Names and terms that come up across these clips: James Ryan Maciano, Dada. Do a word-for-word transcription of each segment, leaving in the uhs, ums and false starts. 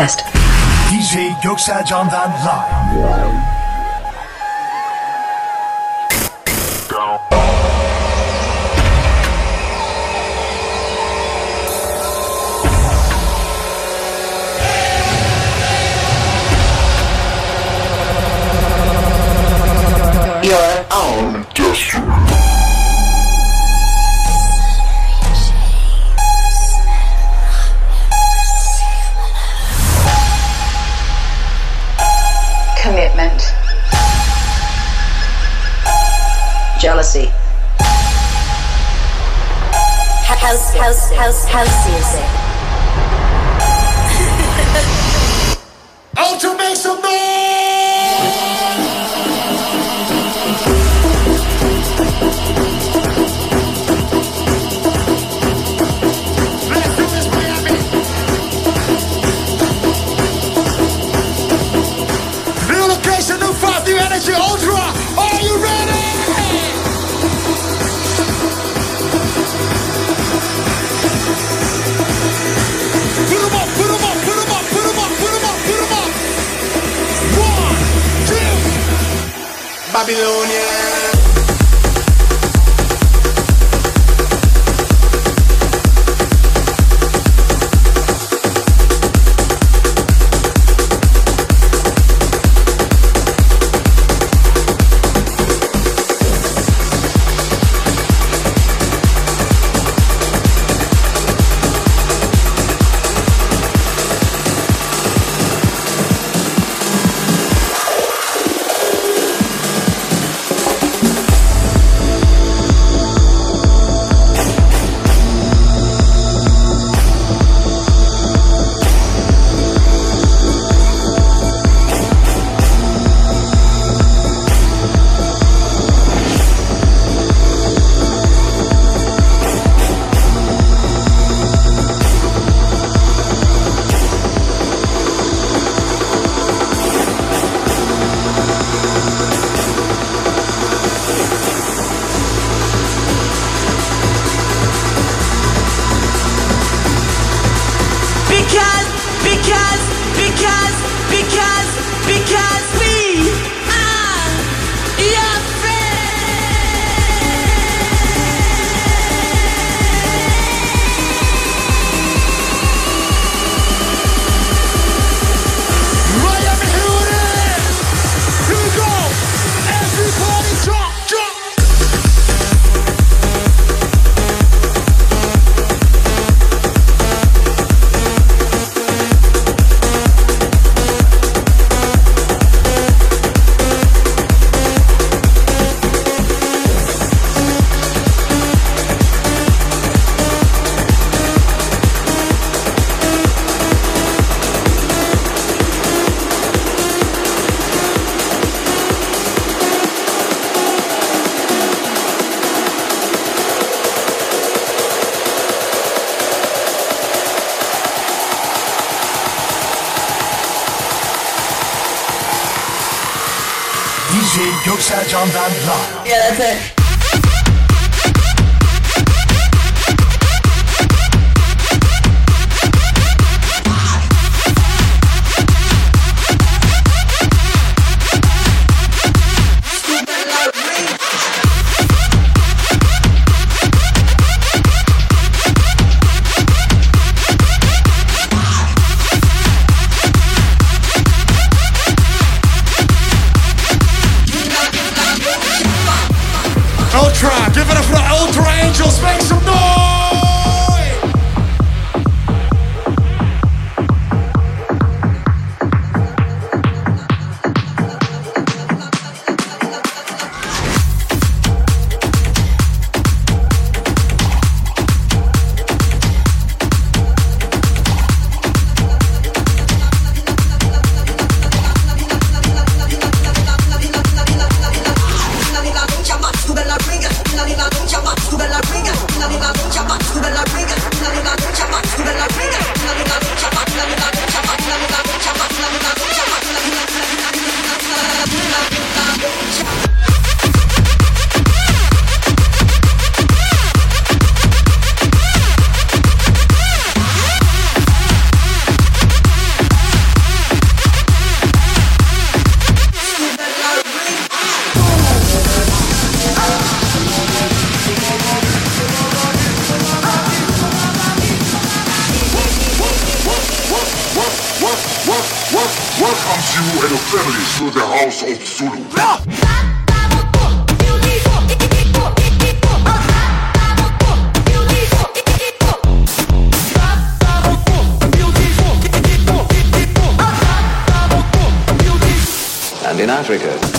Test. D J Göksel Candan live. Your own district. Commitment, jealousy, house, house, house, house music. Out to make some noise. Energy Ultra, are you ready? Put 'em up, put 'em up, put 'em up, put 'em up, put 'em up, put 'em up. One, two, Babylonia. Göksel Candan live. Yeah, that's it. Bella bringa, la bella bringa, la bella bringa. comes you and your family to the house of Zulu. And in Africa.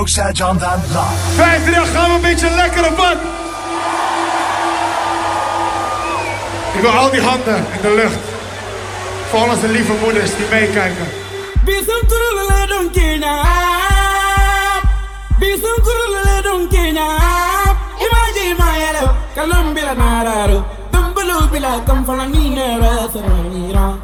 Göksel Candan live. Vijfde dag gaan we een beetje lekker op pad. Ik wil al die handen in de lucht. Voor onze lieve moeders die meekijken. Bizim kurululudum kinap. Bizim kurululudum kinap. Imagine my hello. Colombia nararu. Dumbulu bila kamfalanine rasaranira.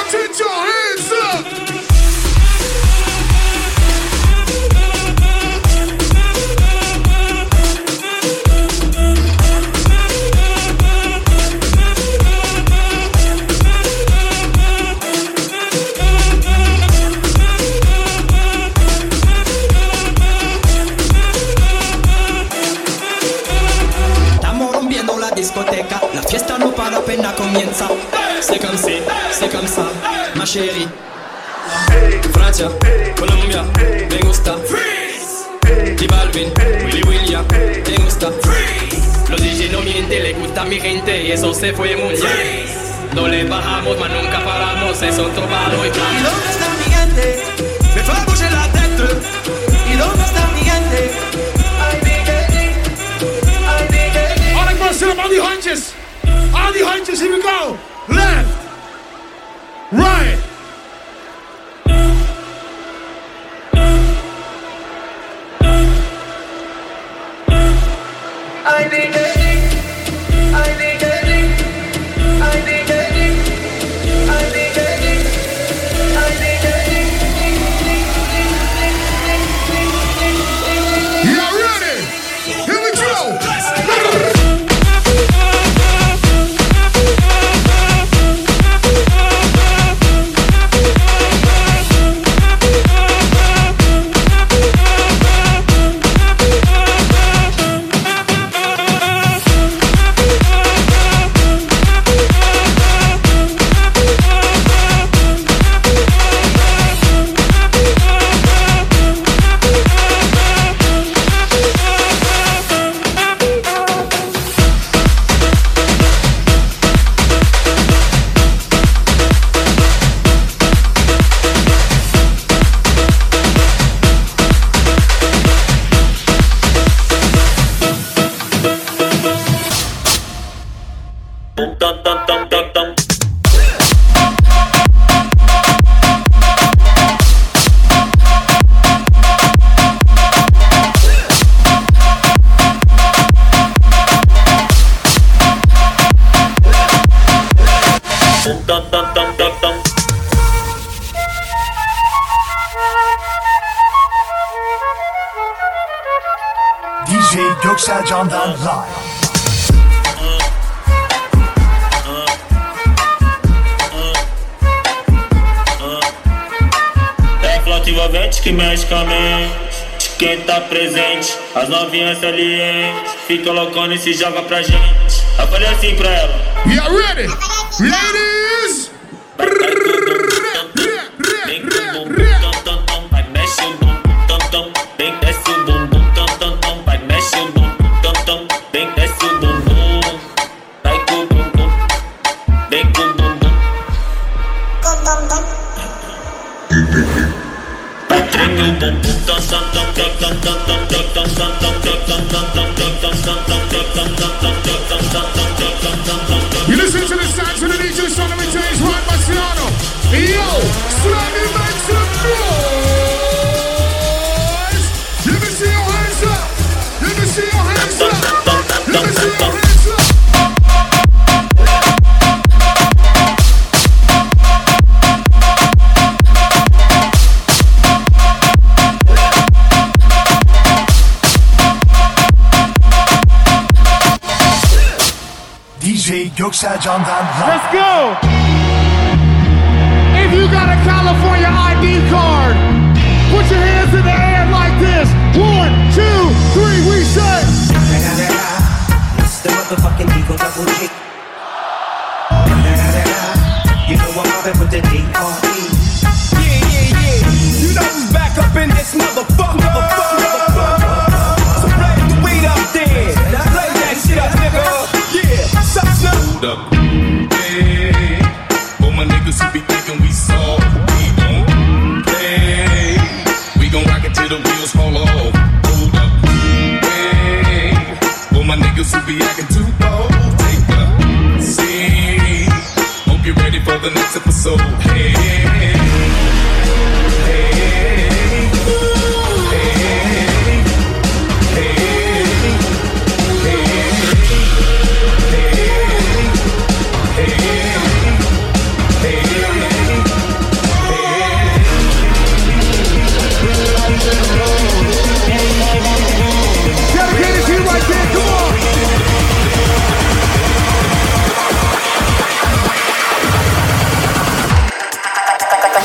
Let's go! D J Göksel Candan live. Ativa vente que mexe com a mente. Quem tá presente, as novinhas salientes. Fica loucona e se joga pra gente. Eu falei assim pra ela. You are ready? Ladies! Vem com o bumbum, tam, tam, vai, mexe o bumbum, tam, tam. Vem, desce o bumbum, tam, tam, tam, vai, mexe o bumbum, tam, tam. Vem, desce o bumbum, vai com o bumbum. Vem com o bumbum. Tam, tam, tam. Bum bum bum bum bum bum bum bum bum bum bum. You listen to the sounds of the D J Sunder with James Ryan Maciano. Yo, slightly make some noise. Let me see your hands up. Let me see your hands up. Let me see your hands up. Göksel Candan. Let's go! If you got a California I D card, put your hands in the air like this. One, two, three, we say. It's the motherfucking Eagle Double G. You know I'm mobbing with the D R E. Yeah, yeah, yeah. You know who's back up in this motherfucker. Motherfucker, motherfucker. So play the weed up there. Play that shit up, nigga. Hold up, yeah. All my niggas who be thinking we soft, we don't play. We gon' rock it till the wheels fall off. Hold up, yeah. All my niggas who be acting too bold, take the seat. Hope you're ready for the next episode. Hey, hey, hey, hey, hey.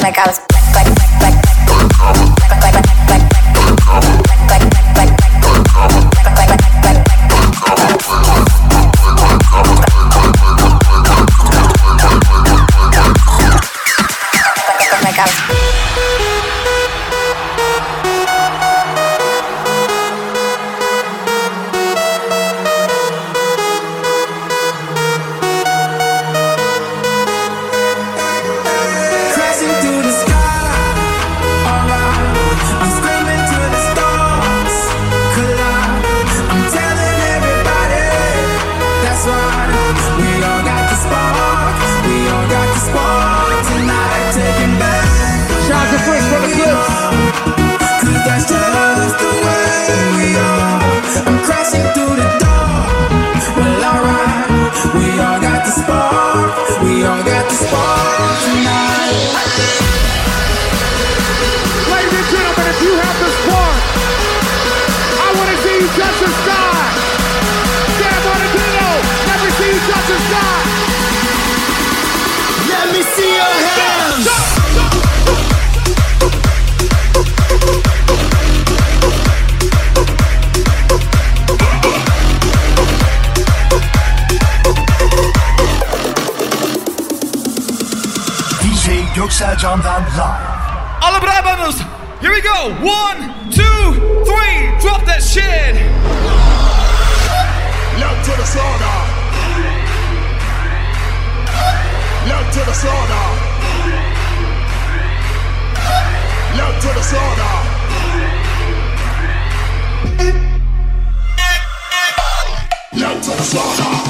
Like I was like like like I was Göksel Candan live. Alle bravamos. Here we go. One, two, three. Drop that shit. Look to the sauna. Look to the sauna. Look to the sauna. Look to the sauna.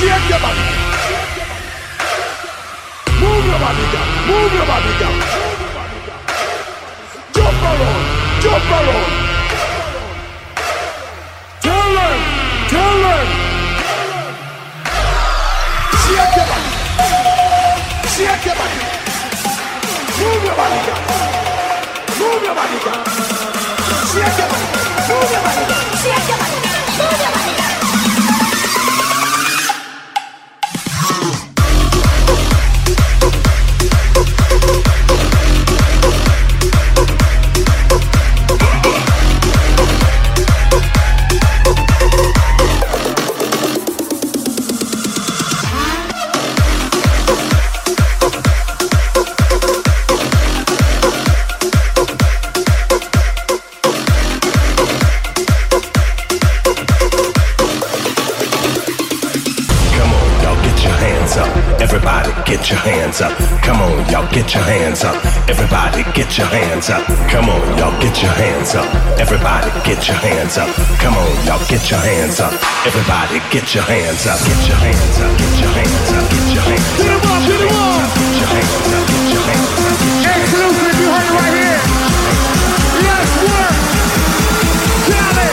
Shake your body. Move your body down. Move your body down. Jump around. Jump around. Tell them. Tell them. Shake your body. Shake your body. Move your body down. Move your body down. Shake your body. Move your body down. Shake your body down. Move your body down. Get your hands up, everybody get your hands up. Come on, y'all get your hands up. Everybody get your hands up. Come on, y'all get your hands up. Everybody get your hands up. Get your hands up, get your hands up, get your hands up. Get up, get up. Get your hands up, get your hands up. Hey, salute if you heard it right here. Let's work. Got it.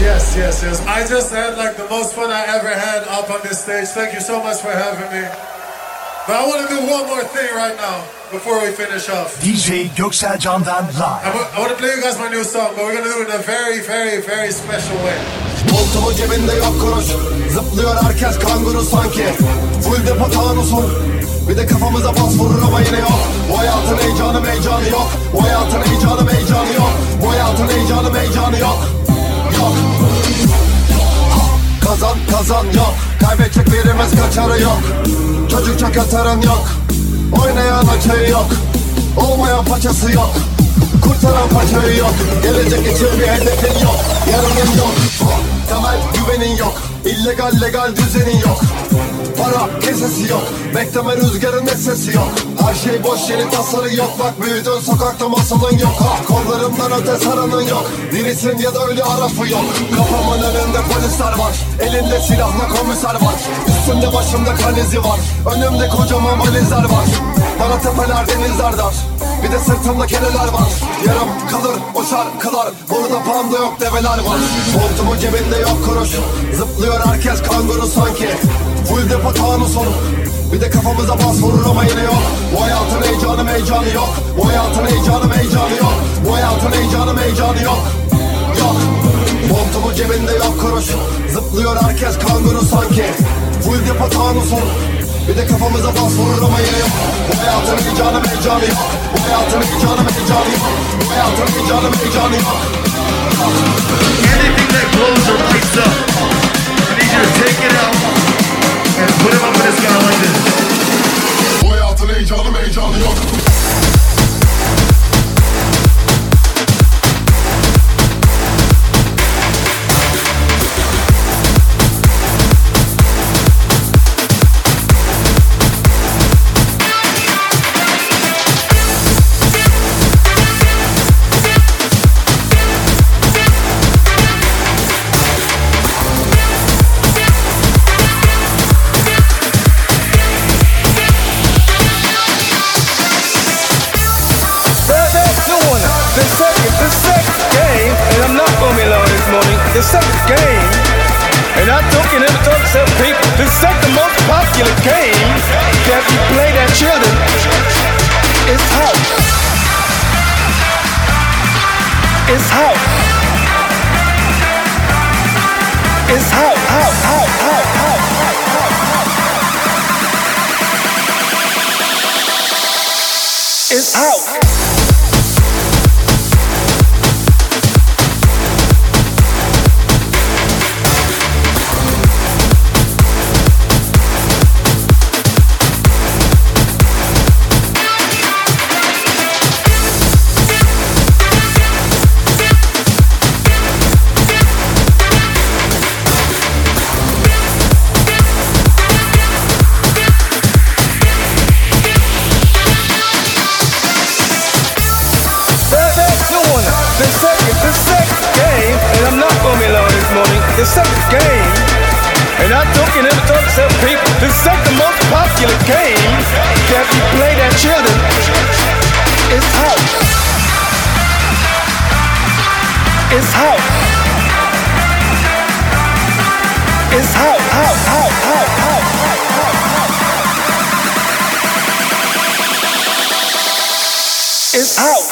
yes, yes, yes. I just had like the most fun I ever had up on this stage. Thank you so much for having me. But I want to do one more thing right now before we finish off. D J Göksel Candan live. I want to play you guys my new song, but we're going to do it in a very, very, very special way. Koltuğu cebinde yok kuruş. Zıplıyor herkes kanguru sanki. Full depo tanusur. Bir de kafamıza bas vurur ama yine yok. Bu hayatın heyecanı meycanı yok. Bu hayatın heyecanı meycanı yok. Bu hayatın heyecanı meycanı yok. Yok. Kazan kazan yok. Kaybedecek birimiz kaçarı yok. Çocukça katarın yok. Oynayan açığı yok. Olmayan paçası yok. Kurtaran paçayı yok. Gelecek için bir hedefin yok. Yarının yok. Temel güvenin yok. İllegal legal düzenin yok. Para kesesi yok. Bekleme rüzgarın esesi yok. Her şey boş yeni tasarı yok. Bak büyüdün sokakta masalın yok. Ah, kollarımdan öte saranın yok. Dirisin ya da öyle arafı yok. Kafamın önünde polisler var. Elinde silahla komiser var. Üstümde başımda kanizi var. Önümde kocaman valizler var. Bana tepeler denizler dar. Bir de sırtımda keleler var. Yarım kalır o şarkılar. Burada panda yok develer var. Montumun cebinde yok kuruş. Zıplıyor herkes kanguru sanki. Full depo tanus olur. Bir de kafamıza bas vurur ama yine yok. Bu hayatın heyecanı meycanı yok. Bu hayatın heyecanı meycanı yok. Bu hayatın heyecanı meycanı yok. Yok. Montumun cebinde yok kuruş. Zıplıyor herkes kanguru sanki. Full depo tanus olur. Bir de kafamıza bas vurur ama yine yok. Bu hayatın heyecanı meycanı yok. Bu hayatın heyecanı meycanı yok. Bu hayatın heyecanı meycanı yok. Anything that blows or lights up, I need you to take it out and put it up in the sky like this. Bu hayatın heyecanı meycanı yok. The second game, and I took and never told some people, the second most popular game that we play at children is house. It's house. It's house, house, house, house, house, house, house. It's house. The second game, and I took and never told some people, the second most popular game that we play at children is house. It's house. It's house, house, house, house, house, house. It's house.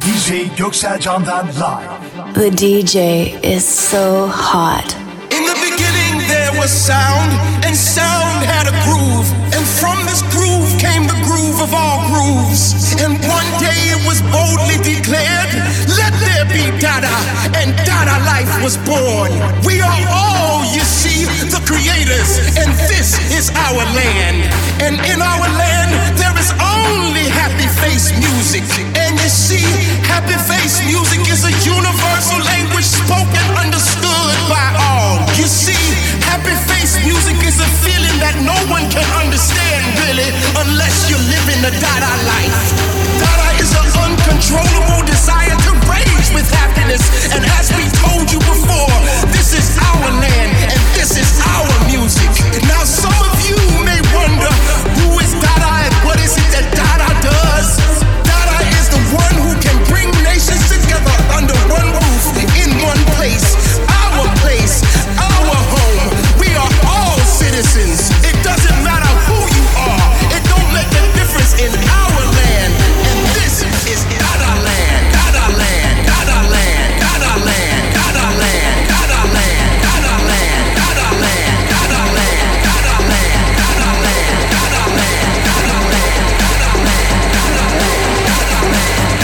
D J Göksel Candan live. The D J is so hot. In the beginning there was sound, and sound had a groove, and from this groove came the groove of all grooves. And one day it was boldly declared, let there be Dada, and Dada life was born. We are all, you see, the creators, and this is our land. And in our land there is only happy face music. And you see, happy face music is a universal language spoken, understood by all. You see, happy face music is a feeling that no one can understand really, unless you're living the Dada life. Dada is an uncontrollable desire to rage with happiness. And as we told you before, this is our land and this is our music. Now some of you may wonder, who is Dada and what is it that Dada does? Dada is the one who can bring nations together under one roof, in one place. Our place, our home. We are all citizens. It doesn't matter who you are. It don't make a difference in our land. And this is Dada land. Dada land. Dada land. Dada land. Dada land. Dada land. Dada land. Dada land. Dada land. Dada land. Dada land. Dada land. Dada land. Dada land. Dada land.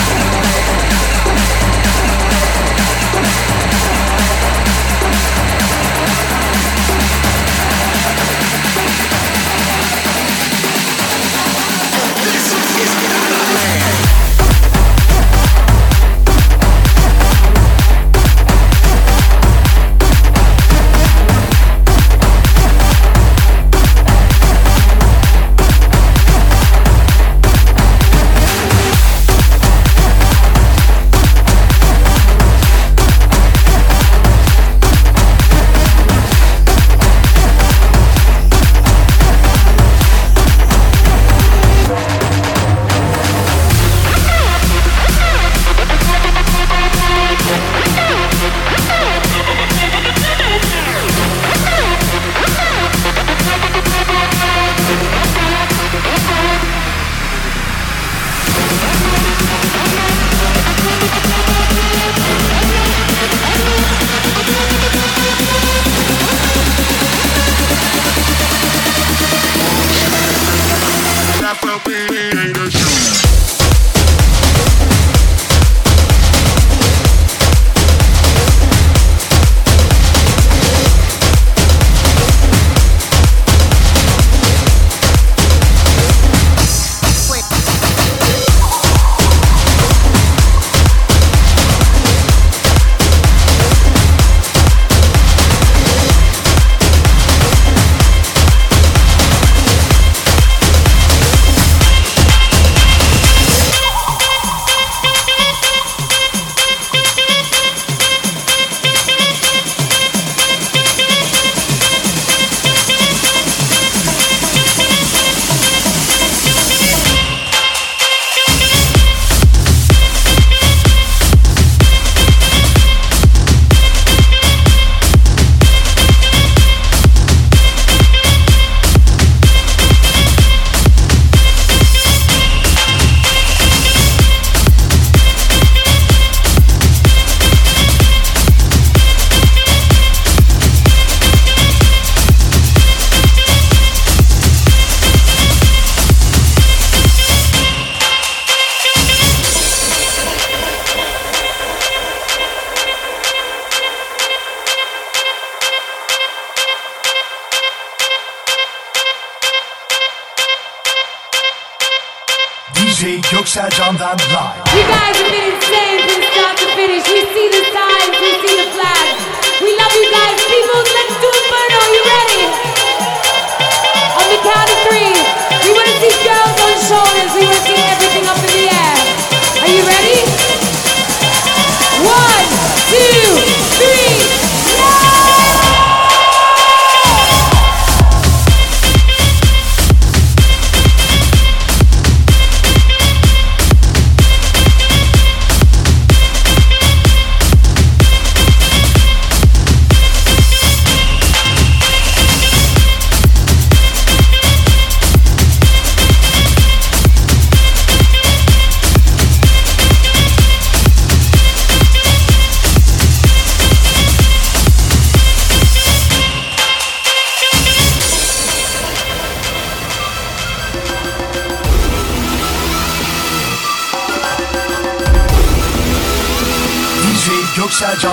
D J Göksel Candan live. You guys have been insane from start to finish. We see the signs, we see the flags. We love you guys, people. Let's do Inferno. You ready? On the count of three, we want to see girls on shoulders. We want to see everything up in the air. Are you ready? One, two, three.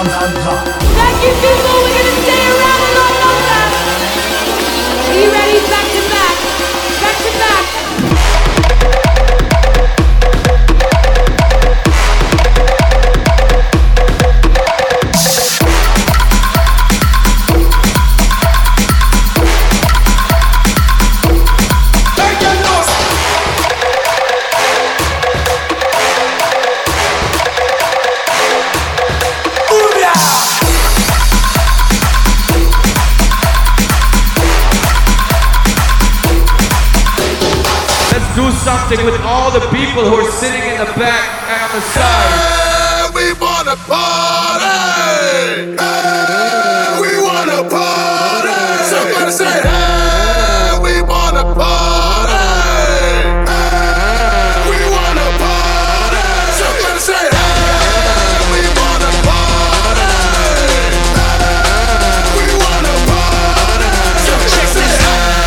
That gives you all we're gonna stay around a lot longer. Are you ready? Back to back, back to back. Do something with all the people who are sitting in the back and on the side. Hey, we wanna party! Hey, we wanna party! Somebody say, hey, we wanna party! Hey, we wanna party! Somebody say, hey, we wanna party! Hey, we wanna party! Somebody say, hey!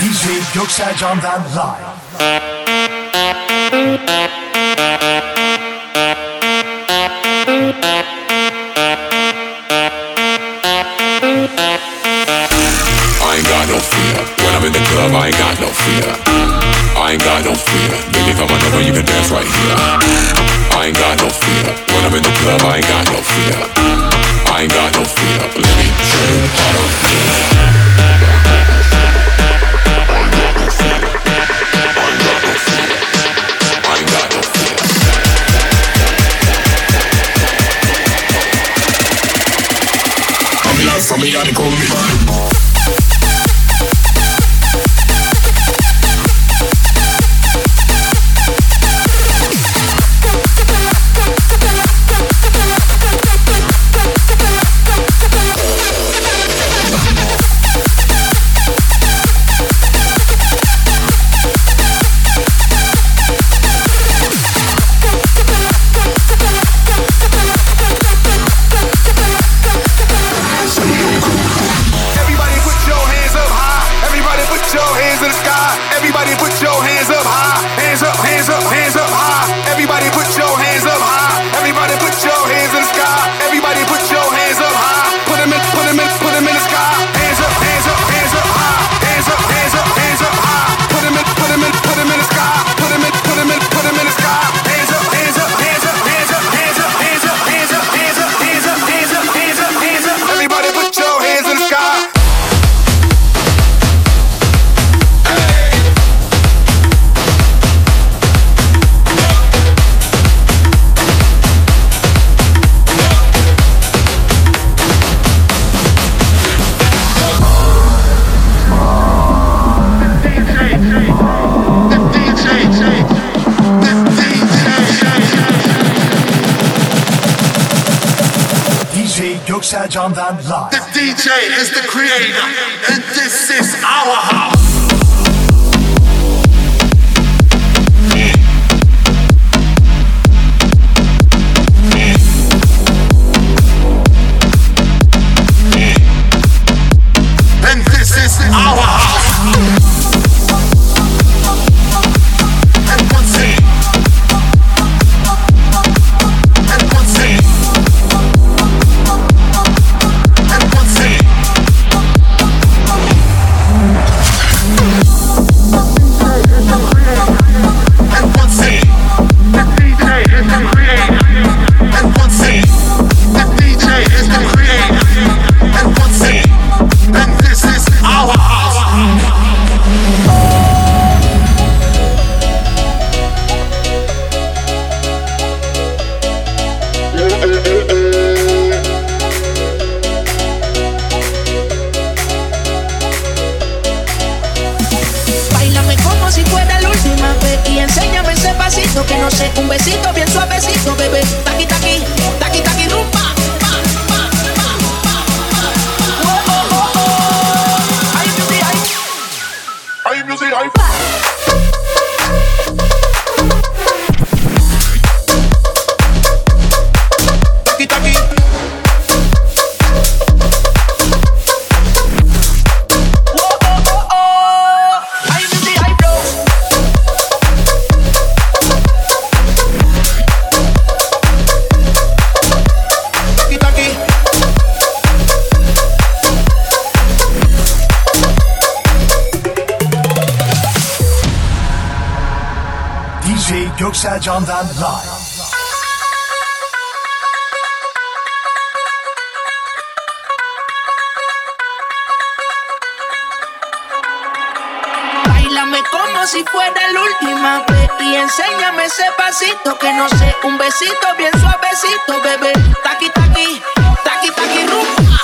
D J Göksel Candan live. Everybody D J Göksel Candan live. The D J is the creator and this is our house. Göksel Candan live. Báilame como si fuera la última vez y enséñame ese pasito que no sé, un besito bien suavecito, bebé. Taqui taqui, taqui taqui rumba.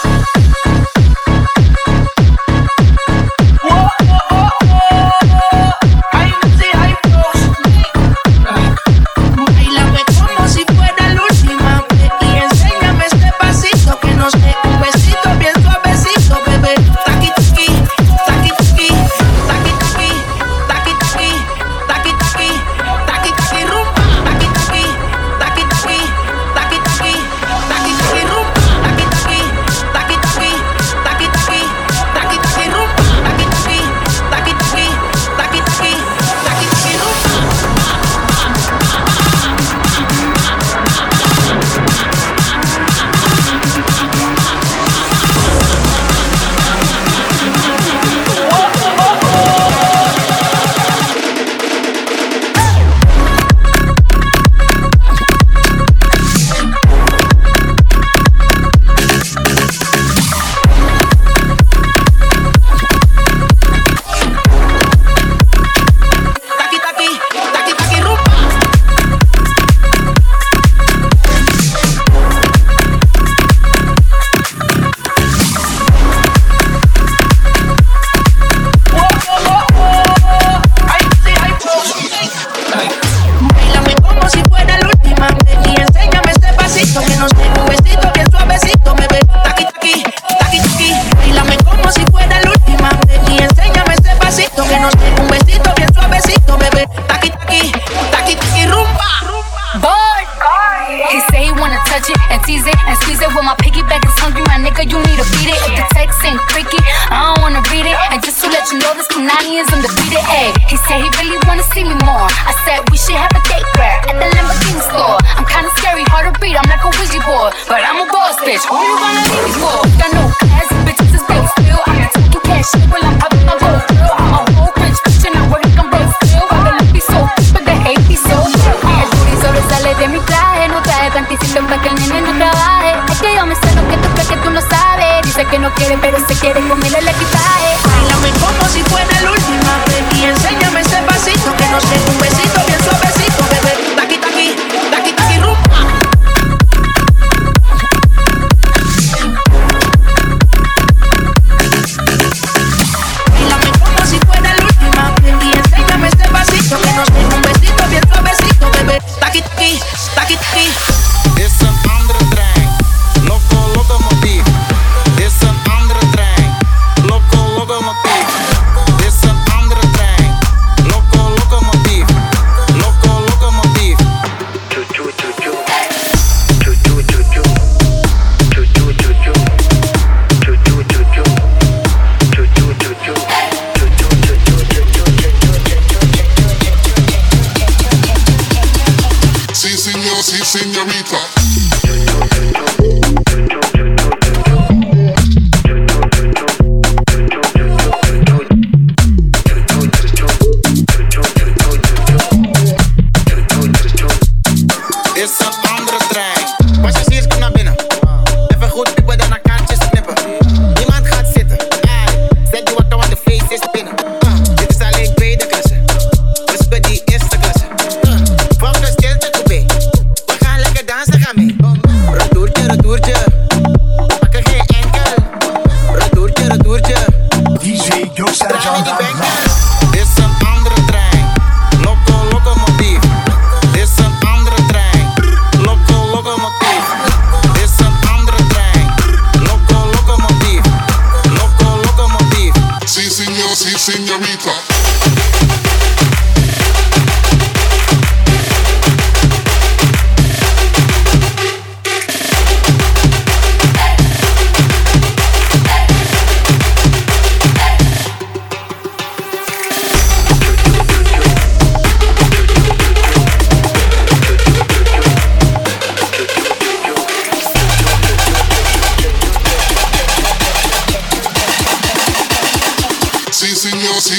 It's an underdrag, loco, loco.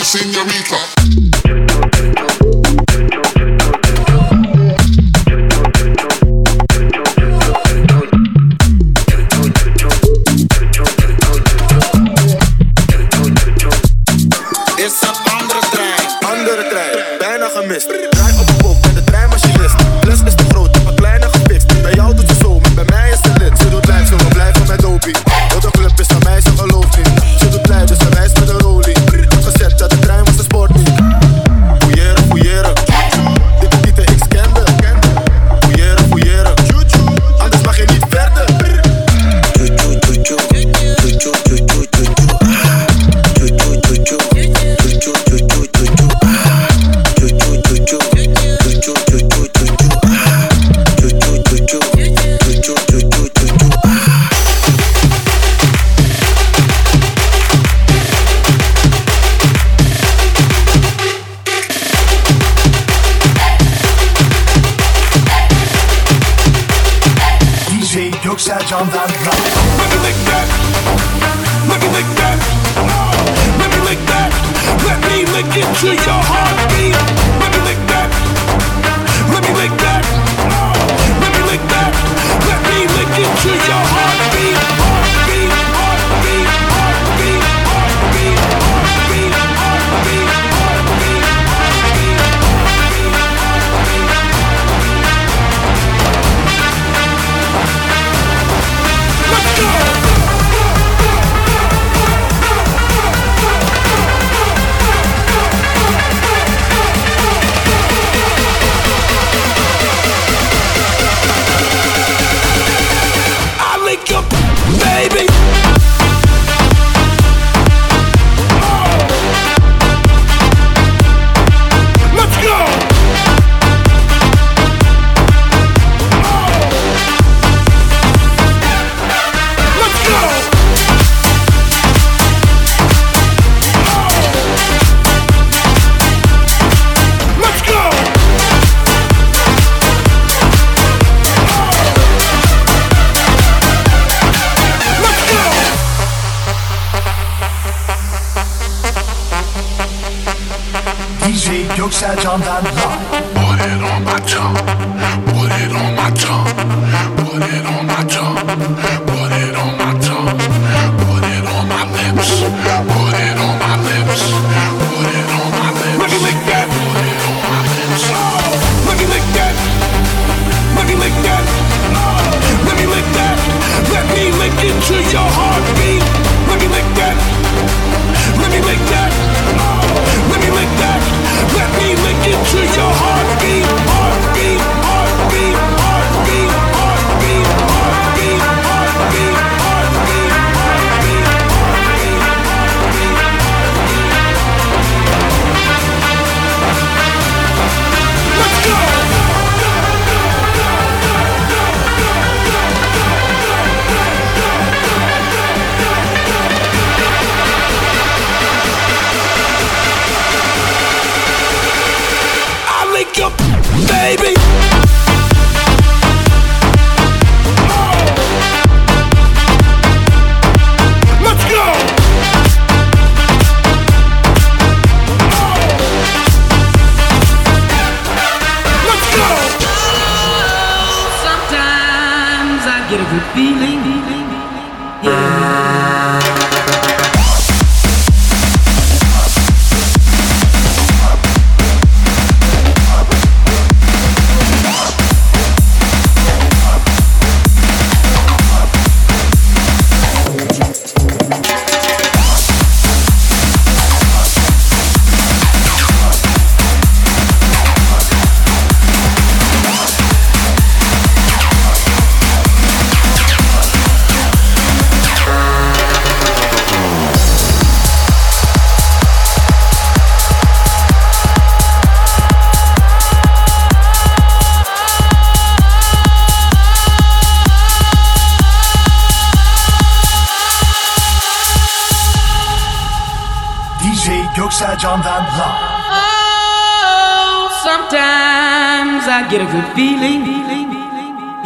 Get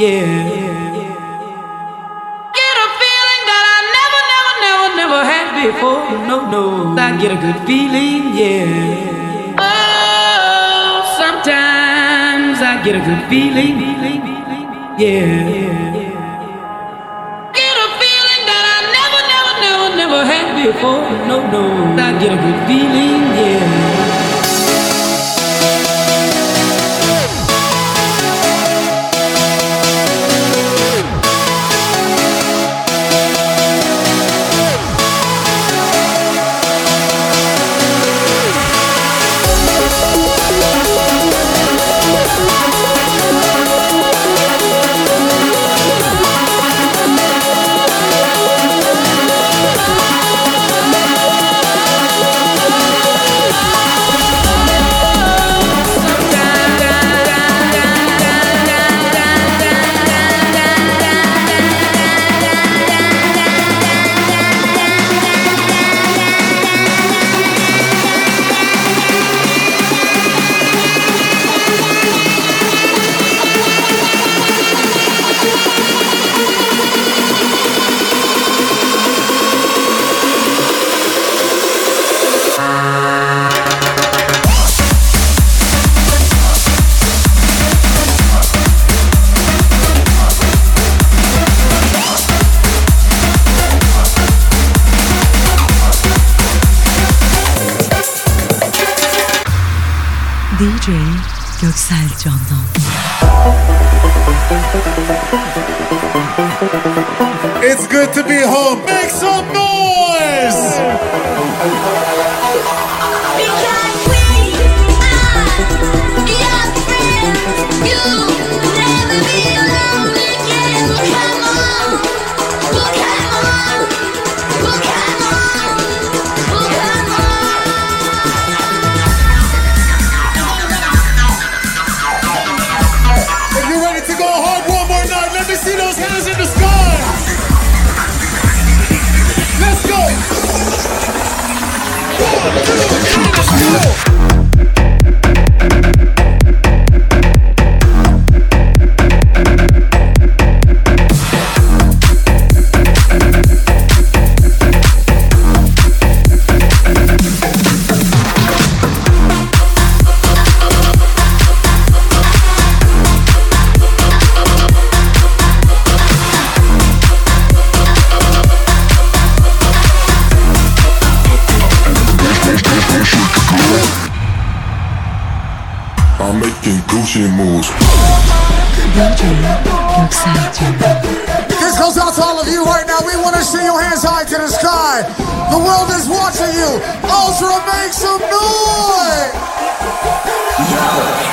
a feeling that I never, never, never, never had before. pay for no no. I get a good feeling, yeah. Oh, sometimes I get a good feeling, yeah. Get a feeling that I never, never, never, never had before, no no. I get a good feeling, yeah. D J Göksel Candan. It's good to be home. Make some noise. Because we are your friends. You'll never be alone again. We'll come on. We'll come on. We'll come on. We'll come on. Let's go! Moves. This goes out to all of you right now. We want to see your hands high to the sky. The world is watching you. Ultra, make some noise. Yeah.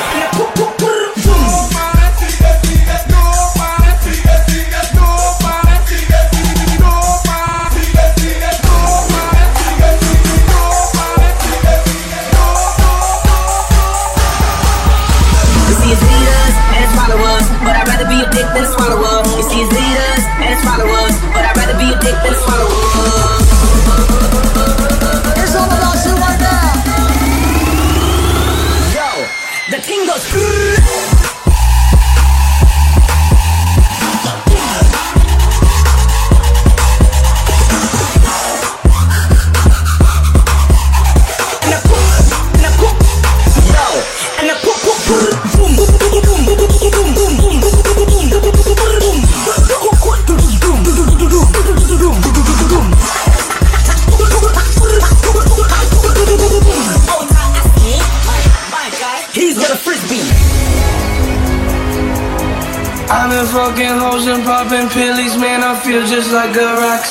Fucking hoes and popping pillies, man, I feel just like a rock.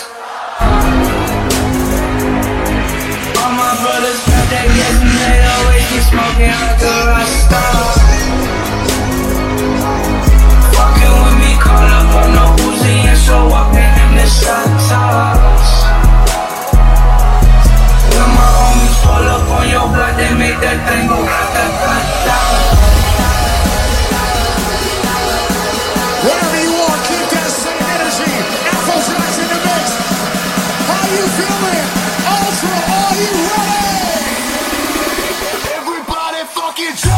All my brothers got that gas and they always be smoking like a rock star. Fucking with me, call up on no Uzi and so walking in the shot tops. When my homies pull up on your block, they make that thing go rock-a-rock-a-rock. Everybody fucking jump!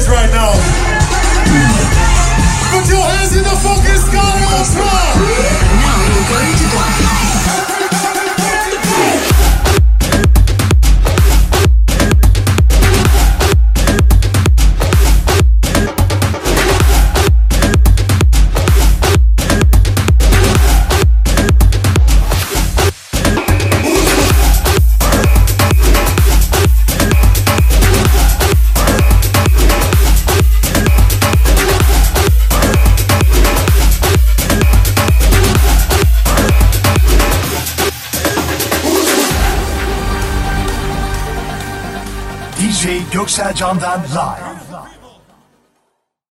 stage right now. Put your hands in the fucking sky, Osma! Now you're going to die. D J Göksel Candan live.